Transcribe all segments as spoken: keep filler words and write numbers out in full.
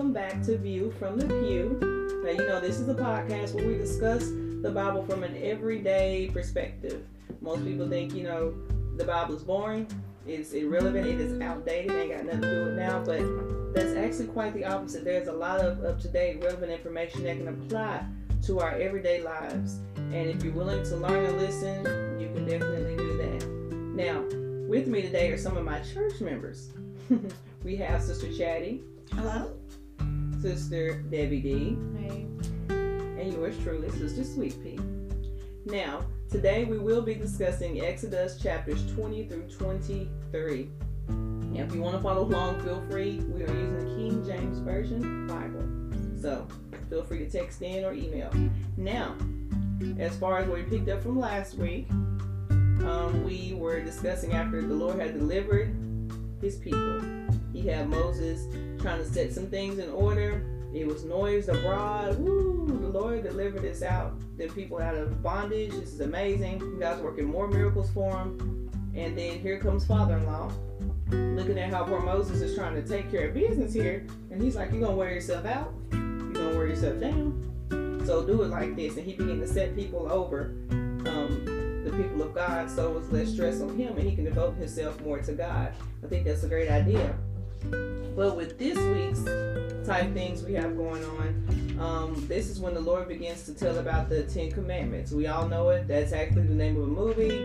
Welcome back to View from the Pew. Now, you know, this is a podcast where we discuss the Bible from an everyday perspective. Most people think, you know, the Bible is boring, it's irrelevant, it is outdated, ain't got nothing to do with now, but that's actually quite the opposite. There's a lot of up-to-date, relevant information that can apply to our everyday lives. And if you're willing to learn and listen, you can definitely do that. Now, with me today are some of my church members. We have Sister Chatty. Hello. Sister Debbie D. Hey. And yours truly, Sister Sweet Pea. Now, today we will be discussing Exodus chapters twenty through twenty-three. Now, if you want to follow along, feel free. We are using the King James Version Bible. So, feel free to text in or email. Now, as far as what we picked up from last week, um, we were discussing after the Lord had delivered his people. He had Moses trying to set some things in order. It was noised abroad. Woo! The Lord delivered us out, the people out of bondage. This is amazing. You guys are working more miracles for him. And then here comes father-in-law, looking at how poor Moses is trying to take care of business here. And he's like, you're going to wear yourself out. You're going to wear yourself down. So do it like this. And he began to set people over um, the people of God, so it was less stress on him and he can devote himself more to God. I think that's a great idea. But with this week's type things we have going on, um, this is when the Lord begins to tell about the Ten Commandments. We all know it. That's actually the name of a movie.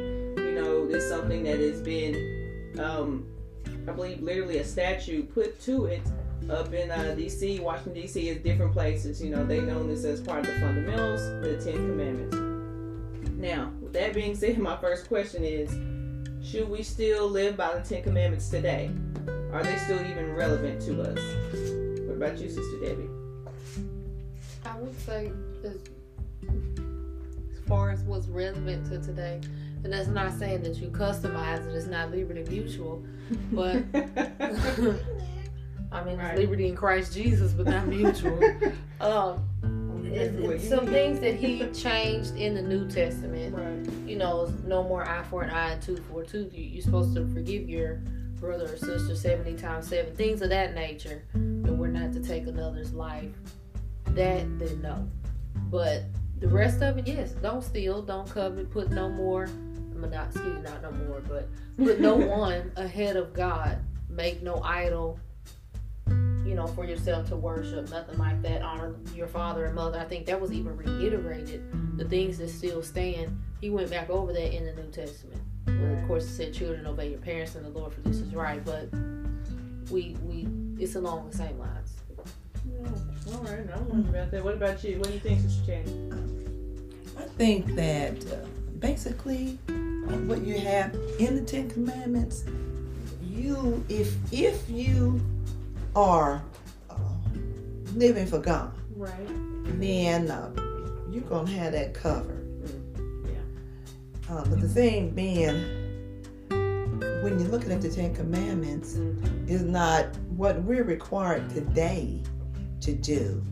You know, it's something that has been, um, I believe, literally a statue put to it up in uh, D C, Washington, D C, is different places. You know, they know this as part of the fundamentals, the Ten Commandments. Now, with that being said, my first question is, should we still live by the Ten Commandments today? Are they still even relevant to us? What about you, Sister Debbie? I would say, as far as what's relevant to today, and that's not saying that you customize it, it's not Liberty Mutual, but I mean, right. It's Liberty in Christ Jesus, but not Mutual. um, it's, it's some things that he changed in the New Testament. Right. You know, no more eye for an eye and tooth for a tooth. You're supposed to forgive your brother or sister seventy times seven, things of that nature, and we're not to take another's life. That, then no. But the rest of it, yes, don't steal, don't covet, put no more, I mean, not, excuse me, not no more, but put no one ahead of God, make no idol, you know, for yourself to worship, nothing like that, honor your father and mother. I think that was even reiterated, the things that still stand. He went back over that in the New Testament. Well, of course, it said, children, obey your parents and the Lord, for this is right. But we, we it's along the same lines. Yeah. All right. I wonder about that. What about you? What do you think, Sister Jane? I think that uh, basically what you have in the Ten Commandments, you, if, if you are uh, living for God, right, then uh, you're going to have that covered. Uh, but the thing being, when you're looking at the Ten Commandments, mm-hmm. is not what we're required today to do.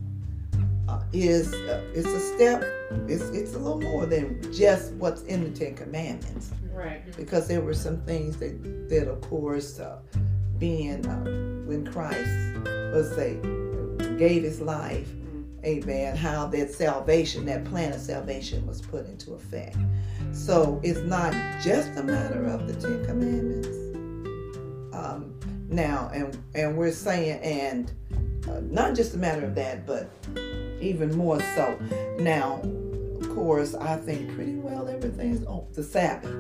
Uh, is uh, it's a step. It's it's a little more than just what's in the Ten Commandments, right? Because there were some things that that, of course, uh, being uh, when Christ was say gave his life, mm-hmm. amen. How that salvation, that plan of salvation, was put into effect. So it's not just a matter of the Ten Commandments um, now, and and we're saying, and uh, not just a matter of that, but even more so. Now, of course, I think pretty well everything's on the Sabbath,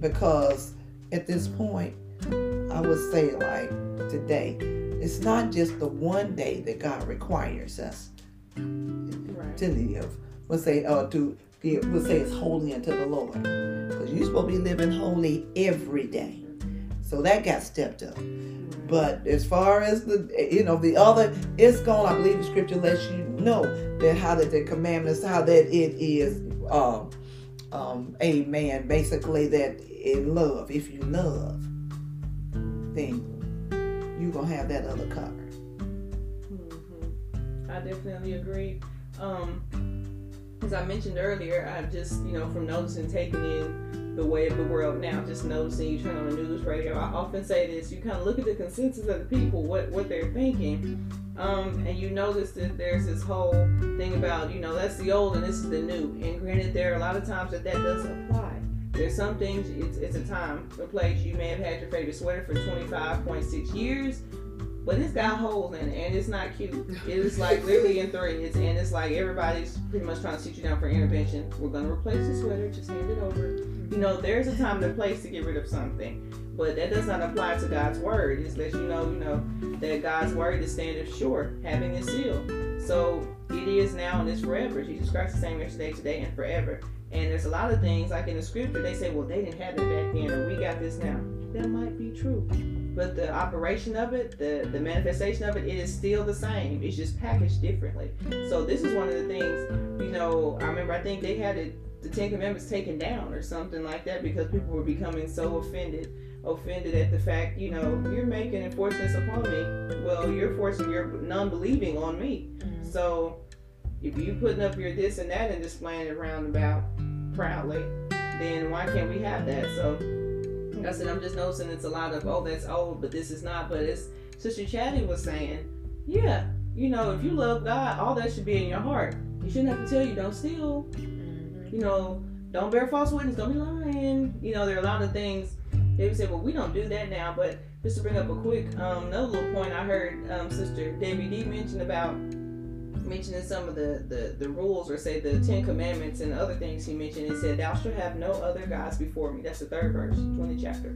because at this point, I would say like today, it's not just the one day that God requires us right. to live. We'll say, oh, to It would say it's holy unto the Lord, because you're supposed to be living holy every day. So that got stepped up. But as far as the, you know, the other, it's gone. I believe the scripture lets you know that how that the commandments, how that it is, um, um, amen. Basically, that in love, if you love, then you're gonna have that other cover. Mm-hmm. I definitely agree. Um. as I mentioned earlier, I've just, you know, from noticing, taking in the way of the world now, just noticing, you turn on the news, radio, I often say this, you kind of look at the consensus of the people, what, what they're thinking, um, and you notice that there's this whole thing about, you know, that's the old and this is the new, and granted, there are a lot of times that that does apply. There's some things, it's, it's a time, a place, you may have had your favorite sweater for twenty-five point six years, but it's got holes in it, and it's not cute. It is like literally in threes, and it's like everybody's pretty much trying to sit you down for intervention. We're going to replace the sweater. Just hand it over. You know, there's a time and a place to get rid of something, but that does not apply to God's word. It lets you know, you know, that God's word is standing sure, having it sealed. So it is now and it's forever. Jesus Christ is the same yesterday, today, and forever. And there's a lot of things, like in the scripture, they say, well, they didn't have it back then, or we got this now. That might be true. But the operation of it, the, the manifestation of it, it is still the same. It's just packaged differently. So this is one of the things, you know, I remember I think they had it, the Ten Commandments taken down or something like that because people were becoming so offended, offended at the fact, you know, you're making and forcing this upon me. Well, you're forcing your non-believing on me. Mm-hmm. So if you're putting up your this and that and displaying it round about proudly, then why can't we have that? So I said, I'm just noticing it's a lot of, oh, that's old, but this is not. But it's, Sister Chatty was saying, yeah, you know, if you love God, all that should be in your heart. You shouldn't have to tell you, don't steal, you know, don't bear false witness, don't be lying. You know, there are a lot of things. They would say, well, we don't do that now. But just to bring up a quick, um, another little point, I heard um, Sister Debbie D mention about, mentioning some of the, the, the rules, or say the Ten Commandments and other things he mentioned. It said, thou shalt have no other gods before me. That's the third verse, twentieth chapter.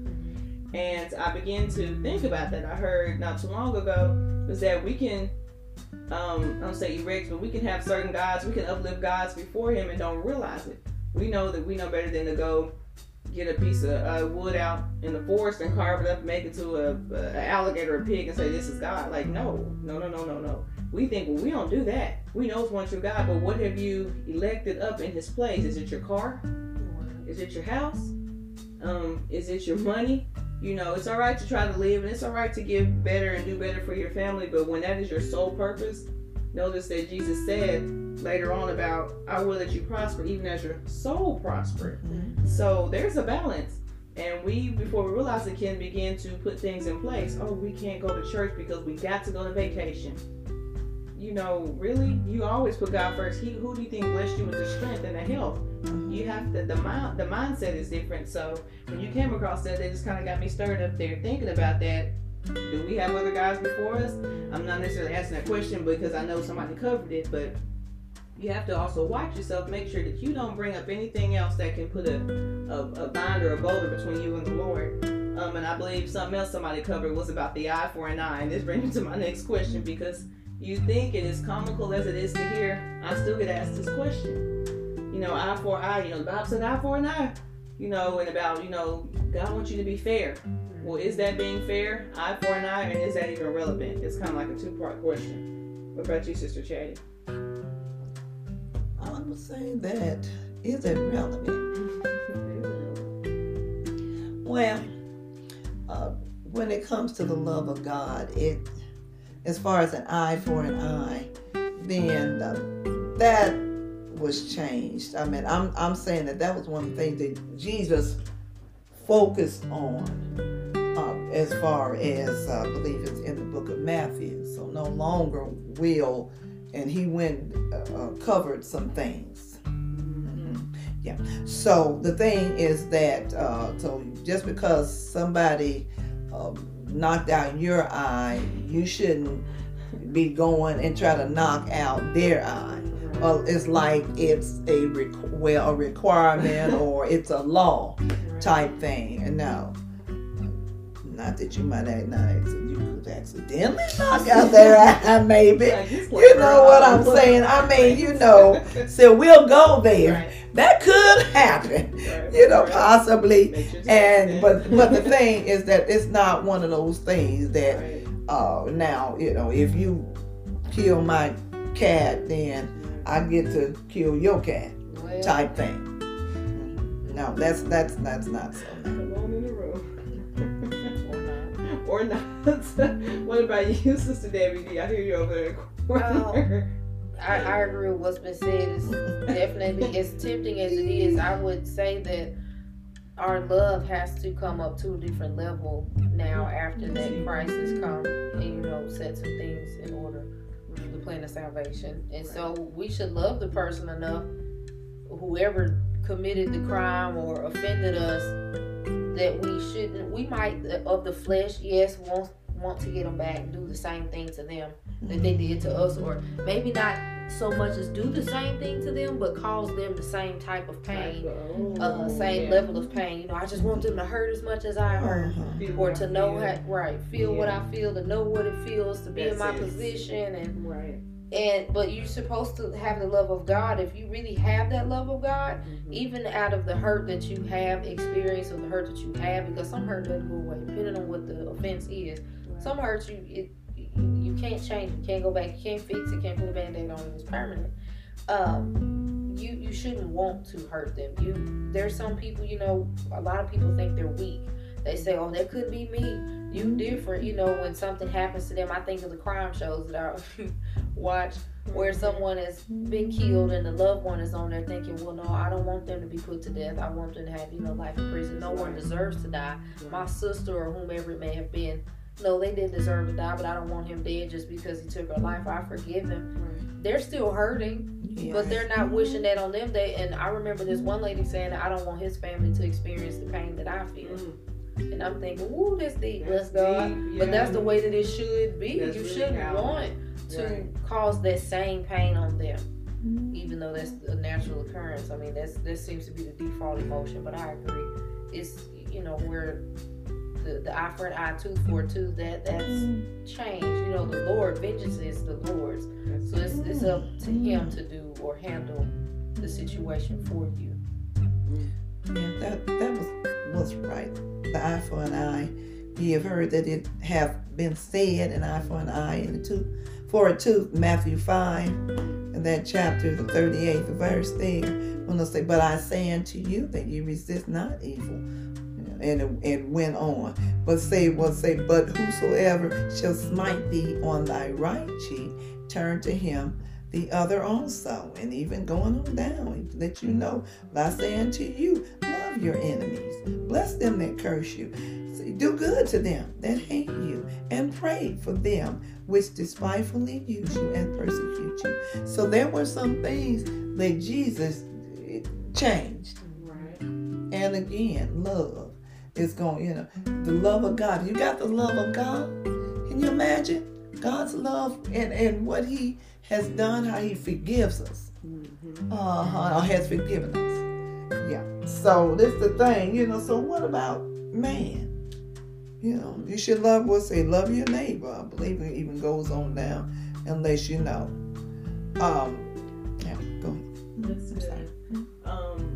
And I began to think about that. I heard not too long ago was that we can, um, I don't say erect, but we can have certain gods, we can uplift gods before him and don't realize it. We know that we know better than to go get a piece of uh, wood out in the forest and carve it up and make it to a, a alligator or a pig and say, this is God. Like, no, no, no, no, no, no. We think, well, we don't do that. We know it's one true God, but what have you elected up in his place? Is it your car? Is it your house? Um, is it your money? You know, it's all right to try to live, and it's all right to give better and do better for your family, but when that is your sole purpose, notice that Jesus said later on about, I will let you prosper even as your soul prosper. Mm-hmm. So there's a balance. And we, before we realize it, can begin to put things in place. Oh, we can't go to church because we got to go on vacation. You know, really, you always put God first. He, who do you think blessed you with the strength and the health? You have to, the mind, the mindset is different. So when you came across that, they just kind of got me stirred up there thinking about that. Do we have other guys before us? I'm not necessarily asking that question because I know somebody covered it, but you have to also watch yourself. Make sure that you don't bring up anything else that can put a, a, a bind or a boulder between you and the Lord. Um, and I believe something else somebody covered was about the eye for an eye. And this brings me to my next question, because you think it is comical as it is to hear, I still get asked this question. You know, eye for eye, you know, the Bible said eye for an eye. You know, and about, you know, God wants you to be fair. Well, is that being fair? Eye for an eye, and is that even relevant? It's kind of like a two-part question. What about you, Sister Chatty? I would say that, is it relevant? Well, uh, when it comes to the love of God, it... as far as an eye for an eye, then the, that was changed. I mean, I'm I'm saying that that was one of the things that Jesus focused on uh, as far as, uh, I believe it's in the book of Matthew. So no longer will, and he went, uh, covered some things. Mm-hmm. Yeah. So the thing is that, uh, so just because somebody... Uh, knocked out your eye, you shouldn't be going and try to knock out their eye. Uh, it's like it's a requ- well a requirement or it's a law type thing. And no, not that you might act not you could accidentally knock out their eye, maybe. You know what I'm saying? I mean, you know, so we'll go there. That could happen, right, you know, right. Possibly. And but but the thing is that it's not one of those things that right. uh, now, you know, if you kill my cat, then I get to kill your cat well, type thing. No, that's that's that's not so. Alone in the room, or not. Or not. What about you, Sister Debbie D? I hear you over there. Oh. I, I agree with what's been said. It's definitely, as tempting as it is, I would say that our love has to come up to a different level now after that crisis comes and, you know, set some things in order with the plan of salvation. And so we should love the person enough, whoever committed the crime or offended us, that we shouldn't, we might, of the flesh, yes, want, want to get them back and do the same thing to them that they did to us, or maybe not so much as do the same thing to them, but cause them the same type of pain, uh, same yeah. level of pain. You know, I just want them to hurt as much as I hurt, uh-huh. or to know how, right, feel yeah. what I feel, to know what it feels to be That's in my it. position, and right. and but you're supposed to have the love of God. If you really have that love of God, mm-hmm. even out of the hurt that you have experienced or the hurt that you have, because some hurt doesn't go away, depending on what the offense is. Right. Some hurt you. It, You can't change, you can't go back, you can't fix it, you can't put a band-aid on it, it's permanent. Um, you you shouldn't want to hurt them. You There's some people, you know, a lot of people think they're weak. They say, oh, that could be me. You different, you know, when something happens to them. I think of the crime shows that I watch where someone has been killed and the loved one is on there thinking, well, no, I don't want them to be put to death. I want them to have, you know, life in prison. No one deserves to die. My sister or whomever it may have been, no, they didn't deserve to die, but I don't want him dead just because he took her life. I forgive him. Right. They're still hurting, yes. but they're not wishing that on them. They, and I remember this one lady saying, I don't want his family to experience the pain that I feel. Mm. And I'm thinking, ooh, that's deep. That's God. Deep, yeah. But that's the way that it should be. That's you really shouldn't valid. want to right. cause that same pain on them, mm-hmm. even though that's a natural occurrence. I mean, that's that seems to be the default emotion, but I agree. It's, you know, we're... The, the eye for an eye, tooth for a tooth, that, that's change. You know, the Lord, vengeance is the Lord's. So it's, it's up to Him to do or handle the situation for you. Yeah, that, that was, was right. The eye for an eye. You have heard that it have been said, an eye for an eye and a tooth for a tooth, Matthew five, and that chapter, the thirty-eighth verse thing. When they say, but I say unto you that you resist not evil. And and went on, but say, well, say, but whosoever shall smite thee on thy right cheek, turn to him the other also, and even going on down, let you know. But I say unto you, love your enemies, bless them that curse you, say, do good to them that hate you, and pray for them which despitefully use you and persecute you. So there were some things that Jesus changed, right. and again, love. It's going, you know, the love of God. You got the love of God. Can you imagine God's love and, and what He has done, how He forgives us, mm-hmm. uh huh, or has forgiven us. Yeah. So this the thing, you know. So what about man? You know, you should love. We'll say love your neighbor. I believe it even goes on down, unless you know. Um. Yeah. Go ahead. That's I'm sorry. Um.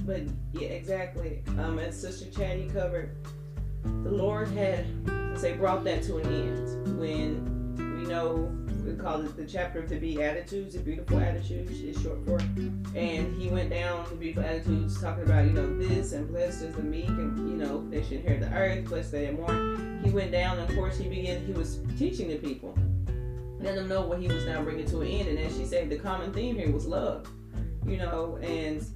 But yeah, exactly. Um, as Sister Chatty covered, the Lord had, say, brought that to an end. When we know, we call it the chapter of the Beatitudes, the beautiful attitudes is short for. And He went down the beautiful attitudes, talking about, you know, this and blessed is the meek, and you know they should inherit the earth, blessed they that mourn. He went down, and of course he began. He was teaching the people, letting them know what He was now bringing to an end. And as she said, the common theme here was love. You know, and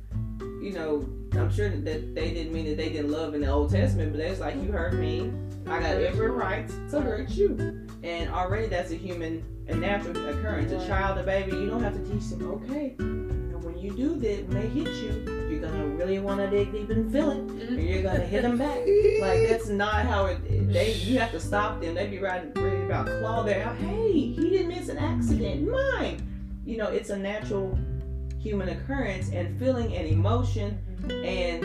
you know, I'm sure that they didn't mean that they didn't love in the Old Testament, but it's like, you hurt me, I got every right to hurt you. And already that's a human, a natural occurrence. A child, a baby, you don't have to teach them, okay. And when you do that, when they hit you, you're going to really want to dig deep and feel it, and you're going to hit them back. Like, that's not how it, they, you have to stop them. They be right, right about claw their out. Hey, he didn't miss an accident, mine. You know, it's a natural human occurrence and feeling and emotion, and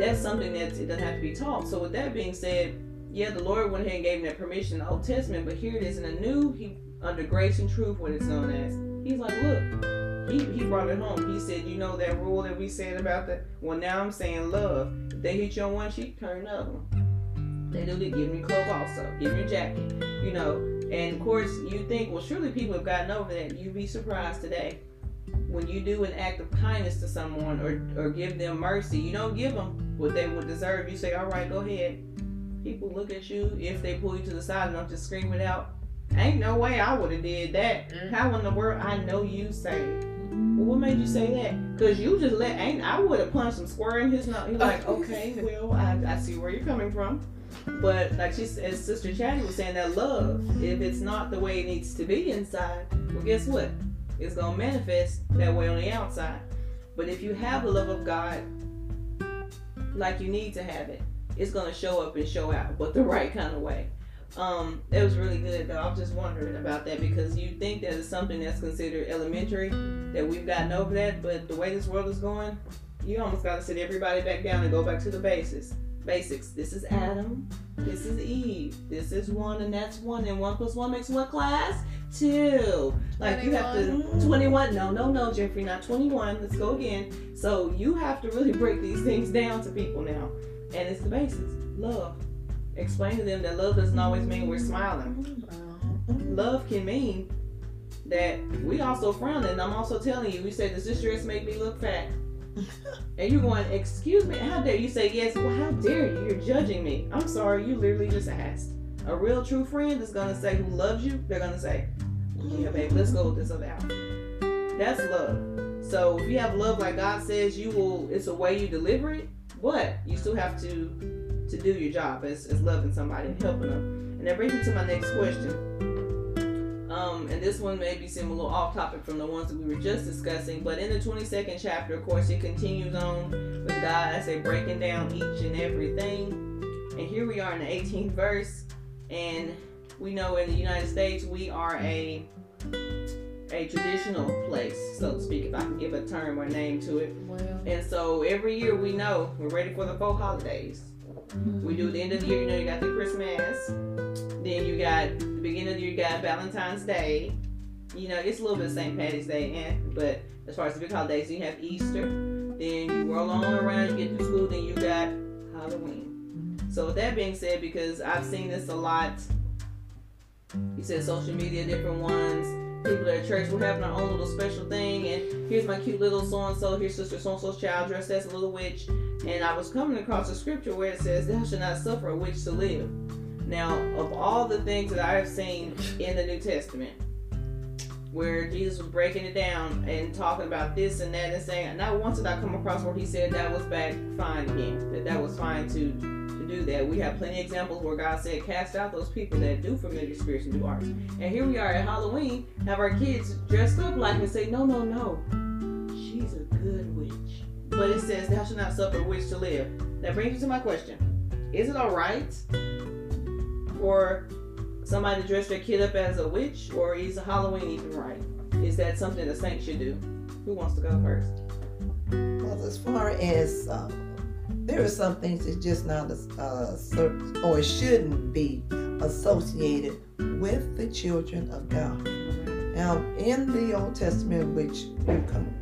that's something that it doesn't have to be taught. So with that being said, yeah, the Lord went ahead and gave him that permission in the Old Testament, but here it is in the New, he under grace and truth, what it's known as. He's like, look, he, he brought it home. He said, you know that rule that we said about that? Well, now I'm saying love. If they hit you on one cheek, turn the other one. They do that, give me clothes also, give me a jacket, you know. And of course, you think, well, surely people have gotten over that. You'd be surprised today. When you do an act of kindness to someone or, or give them mercy, you don't give them what they would deserve. You say, all right, go ahead. People look at you. If they pull you to the side and don't just scream it out, Ain't no way I would have did that. Mm-hmm. How in the world I know you saved? Well, what made you say that? Because you just let, ain't I would have punched him square in his nose. You're like, okay, well, I, I see where you're coming from. But like she said, Sister Chatty was saying, that love, if it's not the way it needs to be inside, well, guess what? It's going to manifest that way on the outside. But if you have the love of God like you need to have it, it's going to show up and show out, but the right kind of way. Um, it was really good, though. I'm just wondering about that, because you think that it's something that's considered elementary, that we've gotten over that, but the way this world is going, you almost got to sit everybody back down and go back to the basics. Basics. This is Adam. This is Eve. This is one, and that's one. And one plus one makes what class? Two. Like, twenty-one. You have to... twenty-one. No, no, no, Jeffrey. Not twenty-one. Let's go again. So you have to really break these things down to people now. And it's the basics. Love. Explain to them that love doesn't always mean we're smiling. Love can mean that we also frowning. And I'm also telling you, we say, does this dress make me look fat? And you're going, excuse me, how dare you say yes? Well, how dare you? You're judging me. I'm sorry, you literally just asked. A real true friend is going to say, who loves you, they're going to say, yeah, babe, let's go with this other outfit. That's love. So if you have love like God says you will, it's a way you deliver it, but you still have to to do your job as, as loving somebody and helping them. And that brings me to my next question. Um, and this one may be seem a little off topic from the ones that we were just discussing, but in the twenty-second chapter, of course, it continues on with God, I say, breaking down each and everything. And here we are in the eighteenth verse, and we know in the United States, we are a a traditional place, so to speak, if I can give a term or name to it. Wow. And so every year we know we're ready for the four holidays. We do at the end of the year, you know, you got the Christmas, then you got the beginning of the year, you got Valentine's Day. You know, it's a little bit Saint Patty's Day, and but as far as the big holidays, you have Easter, then you roll on around, you get to school, then you got Halloween. So with that being said, because I've seen this a lot, you said social media, different ones, people at church, we're having our own little special thing, and here's my cute little so-and-so, here's Sister So-and-so's child dressed as a little witch. And I was coming across a scripture where it says, thou shalt not suffer a witch to live. Now, of all the things that I have seen in the New Testament, where Jesus was breaking it down and talking about this and that and saying, not once did I come across where he said that was back fine again, that that was fine to, to do that. We have plenty of examples where God said, cast out those people that do familiar spirits and do arts. And here we are at Halloween, have our kids dressed up like and say, no, no, no, she's a good witch. But it says, thou shalt not suffer a witch to live. That brings me to my question. Is it alright for somebody to dress their kid up as a witch? Or is Halloween even right? Is that something the saints should do? Who wants to go first? Well, as far as, uh, there are some things that's just not, uh, or shouldn't be associated with the children of God. Now, in the Old Testament, which you come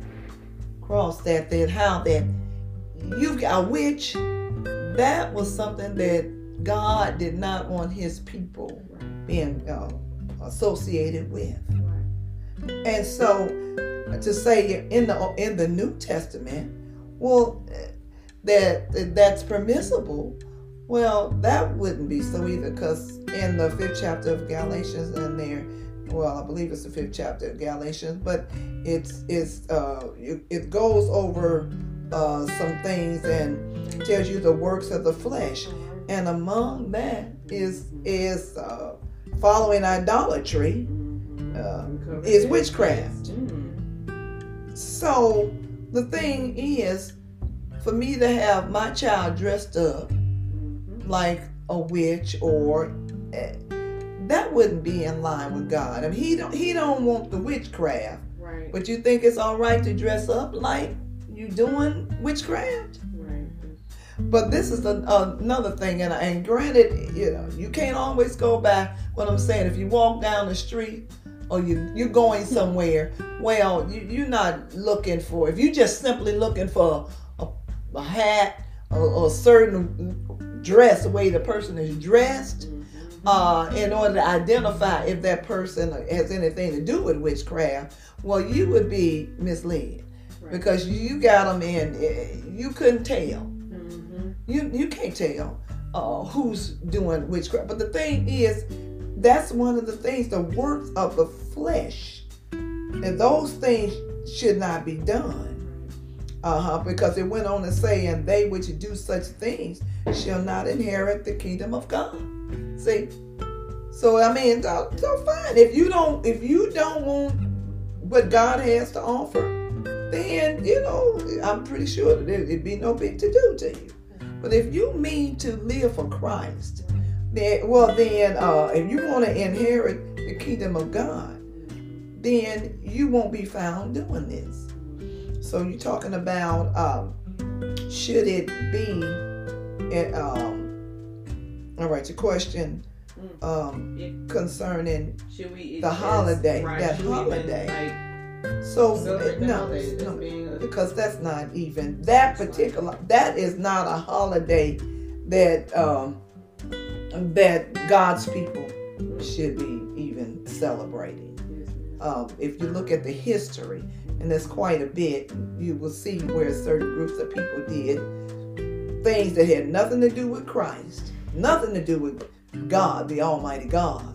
cross that, that how that you got a witch, that was something that God did not want his people being uh, associated with. And so to say in the in the New Testament, well, that that's permissible, well, that wouldn't be so either, because in the fifth chapter of Galatians in there, well, I believe it's the fifth chapter of Galatians, but it's it's uh, it, it goes over uh, some things and tells you the works of the flesh, and among that is is uh, following idolatry, uh, is witchcraft. So the thing is, for me to have my child dressed up like a witch or. That wouldn't be in line with God. I mean, he don't he don't want the witchcraft. Right. But you think it's all right to dress up like you doing witchcraft? Right. But this is a, another thing, and and granted, you know, you can't always go by what I'm saying. If you walk down the street or you you're going somewhere, well, you, you're not looking for. If you're just simply looking for a, a hat or, or a certain dress, the way the person is dressed. Mm-hmm. Uh, in order to identify if that person has anything to do with witchcraft, well, you would be misled, right? Because you got them in, you couldn't tell. Mm-hmm. You you can't tell uh, who's doing witchcraft. But the thing is, That's one of the things, the works of the flesh. And those things should not be done. Uh-huh, because it went on to say, and they which do such things shall not inherit the kingdom of God. See? So, I mean, so, so fine. If you don't, if you don't want what God has to offer, then, you know, I'm pretty sure that it'd be no big to do to you. But if you mean to live for Christ, then, well, then, uh, if you want to inherit the kingdom of God, then you won't be found doing this. So you're talking about, um, should it be, at, um, all right, your question um, it, concerning we, the holiday, right, that holiday. Even, like, So, no, no, because that's not even, that particular, that is not a holiday that um, that God's people should be even celebrating. Um, if you look at the history, and there's quite a bit, you will see where certain groups of people did things that had nothing to do with Christ, nothing to do with God, the Almighty God,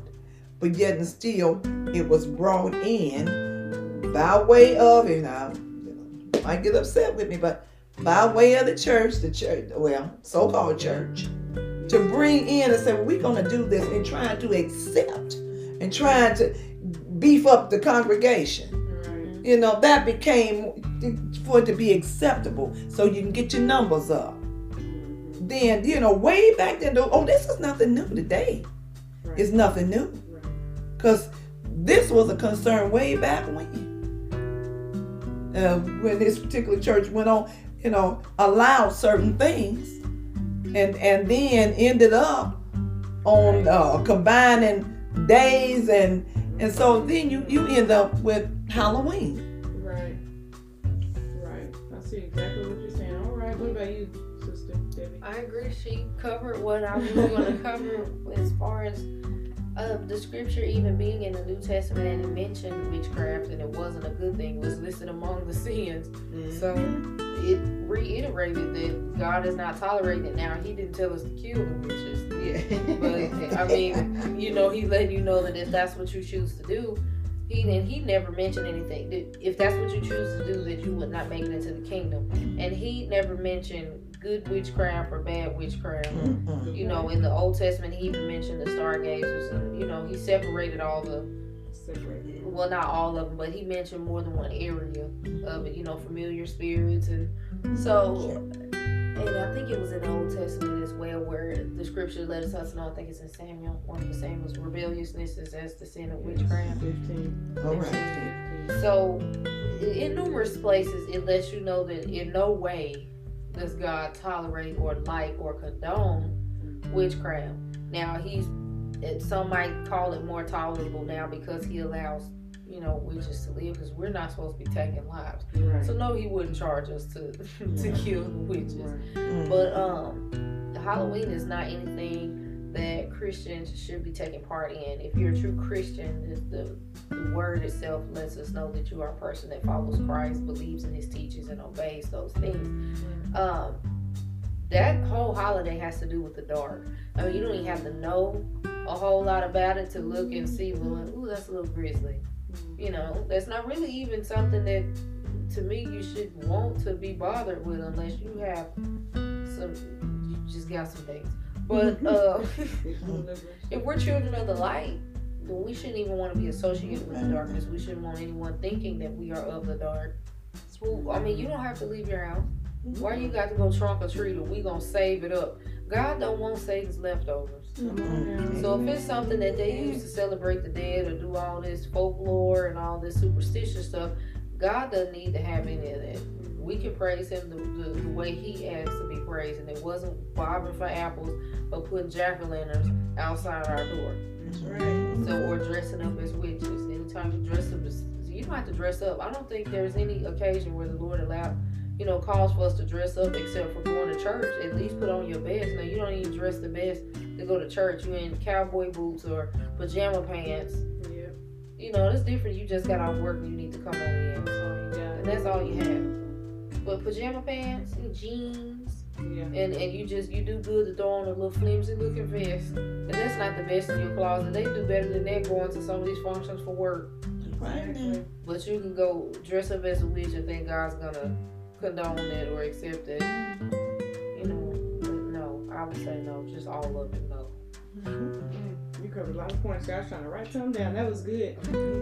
but yet and still it was brought in by way of, and I you know, might get upset with me, but by way of the church, the church, well, so-called church, to bring in and say, well, we're going to do this, and trying to accept and trying to beef up the congregation. Right. You know, that became for it to be acceptable so you can get your numbers up. Then, you know, way back then, oh, this is nothing new today. Right. It's nothing new. Because this was a concern way back when. Uh, when this particular church went on, you know, allowed certain things, and and then ended up on uh, combining days, and and so then you, you end up with Halloween. Right, right. I see exactly what you're saying. All right, what about you, Sister Debbie? I agree. She covered what I was going to cover as far as of the scripture even being in the New Testament, and it mentioned witchcraft, and it wasn't a good thing, it was listed among the sins. Mm-hmm. So it reiterated that God is not tolerating it. Now, he didn't tell us to kill the witches. Yeah. But I mean, you know, he let you know that if that's what you choose to do, he then he never mentioned anything. That if that's what you choose to do, that you would not make it into the kingdom. And he never mentioned good witchcraft or bad witchcraft. Mm-hmm. You know, in the Old Testament, he even mentioned the stargazers, and you know, he separated all the, separated. well, not all of them, but he mentioned more than one area of it. You know, familiar spirits, and so, and I think it was in the Old Testament as well, where the scripture let us know. I think it's in Samuel, one of the Samuel's rebelliousness is as the sin of witchcraft. Fifteen. All right. So, in numerous places, it lets you know that in no way does God tolerate or like or condone witchcraft. Now, he's, some might call it more tolerable now because he allows, you know, witches to live, because we're not supposed to be taking lives. Right. So no, he wouldn't charge us to to kill the witches. Right. But um, Halloween is not anything that Christians should be taking part in. If you're a true Christian, the, the word itself lets us know that you are a person that follows Christ, believes in his teachings, and obeys those things. Um, that whole holiday has to do with the dark. I mean, you don't even have to know a whole lot about it to look and see, well, ooh, that's a little grisly. You know, that's not really even something that, to me, you should want to be bothered with unless you have some, you just got some things. But uh, if we're children of the light, then we shouldn't even want to be associated with the darkness. We shouldn't want anyone thinking that we are of the dark. So, I mean, you don't have to leave your house. Why you got to go trunk or treat, or we gonna save it up? God don't want Satan's leftovers. Mm-hmm. So if it's something that they use to celebrate the dead or do all this folklore and all this superstitious stuff, God doesn't need to have any of that. We can praise him the, the, the way he asked to be praised, and it wasn't bobbing for apples or putting jack-o'-lanterns outside our door. That's right. So, or dressing up as witches. Anytime you dress up, as, you don't have to dress up. I don't think there's any occasion where the Lord allowed, you know, calls for us to dress up except for going to church. At least put on your best. Now, you don't even dress the best to go to church. You're in cowboy boots or pajama pants. Yeah. You know, it's different. You just got off work and you need to come on in. That's all you got. And that's all you have. But pajama pants and jeans, Yeah. And and you just, you do good to throw on a little flimsy looking vest. And that's not the best in your closet. They do better than that going to some of these functions for work. Right. But you can go dress up as a witch and think God's going to condone that or accept that. You know, but no, I would say no. Just all of it, no. Mm-hmm. You covered a lot of points. I was trying to write some down. That was good,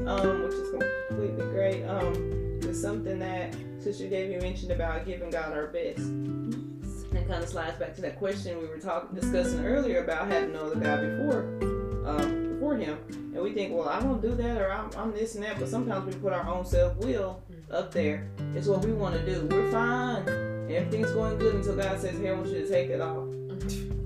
um, which is completely great. Um, there's something that Sister Davey mentioned about giving God our best. And kind of slides back to that question we were talking, discussing earlier about having no other God before, um, before Him. And we think, well, I don't do that, or I'm, I'm this and that. But sometimes we put our own self-will up there. It's what we want to do. We're fine. And everything's going good until God says, "Here, I want you to take it off,"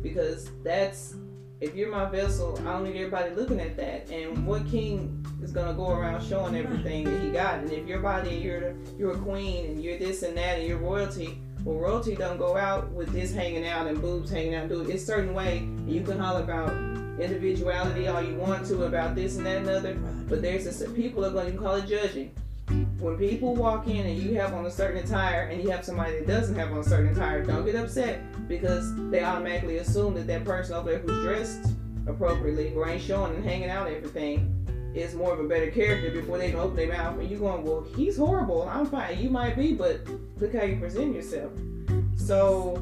because that's, if you're my vessel, I don't need everybody looking at that. And what king is going to go around showing everything that he got? And if your body, you're you're a queen, and you're this and that, and you're royalty. Well, royalty don't go out with this hanging out and boobs hanging out. Do it a certain way. And you can holler about individuality all you want to, about this and that and other. But there's this, people are going to call it judging. When people walk in and you have on a certain attire and you have somebody that doesn't have on a certain attire, don't get upset, because they automatically assume that that person over there who's dressed appropriately, who ain't showing and hanging out and everything, is more of a better character before they can open their mouth. And you're going, well, he's horrible. I'm fine. You might be, but look how you present yourself. So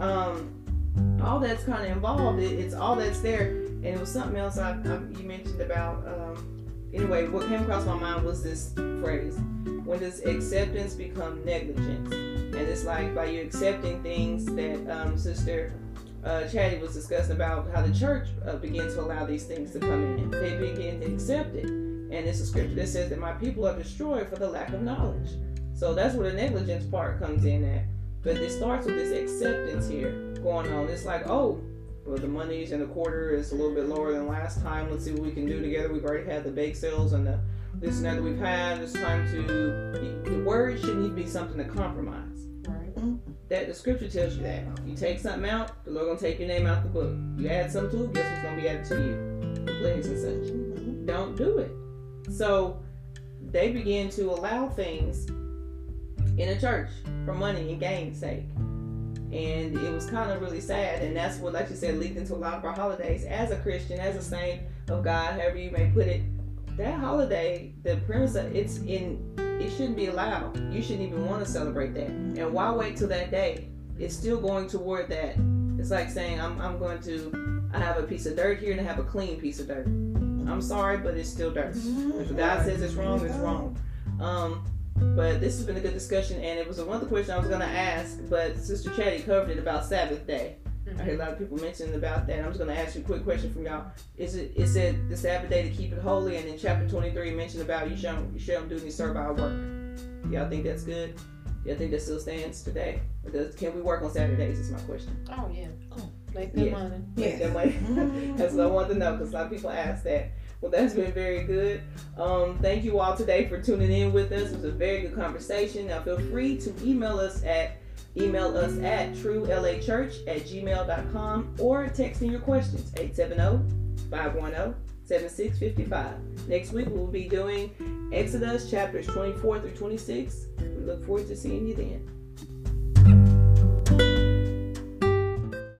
um, all that's kind of involved. It, it's all that's there. And it was something else I, I, you mentioned about... Um, Anyway, what came across my mind was this phrase: when does acceptance become negligence? And it's like, by you accepting things that um, Sister uh, Chatty was discussing about how the church uh, begins to allow these things to come in. They begin to accept it. And it's a scripture that says that my people are destroyed for the lack of knowledge. So that's where the negligence part comes in at. But it starts with this acceptance here going on. It's like, oh, well, the monies and the quarter is a little bit lower than last time. Let's see what we can do together. We've already had the bake sales and the this and that that we've had. It's time to... The word should need to be something to compromise. Right. That the scripture tells you that. You take something out, the Lord going to take your name out the book. You add something to it, guess what's going to be added to you? The plagues and such. Mm-hmm. Don't do it. So, they begin to allow things in a church for money and gain's sake. And it was kind of really sad, and that's what, like you said, leaked into a lot of our holidays. As a Christian, as a saint of God, however you may put it, that holiday, the premise of it's in, it shouldn't be allowed. You shouldn't even want to celebrate that. And why wait till that day? It's still going toward that. It's like saying, I'm, I'm going to, I have a piece of dirt here and I have a clean piece of dirt. I'm sorry, but it's still dirt. If God says it's wrong, it's wrong. Um... But this has been a good discussion, and it was another question I was going to ask, but Sister Chatty covered it about Sabbath day. Mm-hmm. I heard a lot of people mentioning about that. I'm just going to ask you a quick question from y'all. Is it, it said the Sabbath day to keep it holy, and in chapter twenty-three mentioned about you shall you shall do any servile work. Y'all think that's good? Y'all think that still stands today? Or does, can we work on Saturdays? Is my question. Oh yeah. Oh, make that yeah. money. Make yeah. that money. Mm-hmm. That's what I wanted to know, because a lot of people ask that. Well, that's been very good. Um, thank you all today for tuning in with us. It was a very good conversation. Now, feel free to email us at email us at truelachurch at gmail dot com or text in your questions, eight seven zero, five one zero, seven six five five. Next week, we'll be doing Exodus chapters twenty-four through twenty-six. We look forward to seeing you then.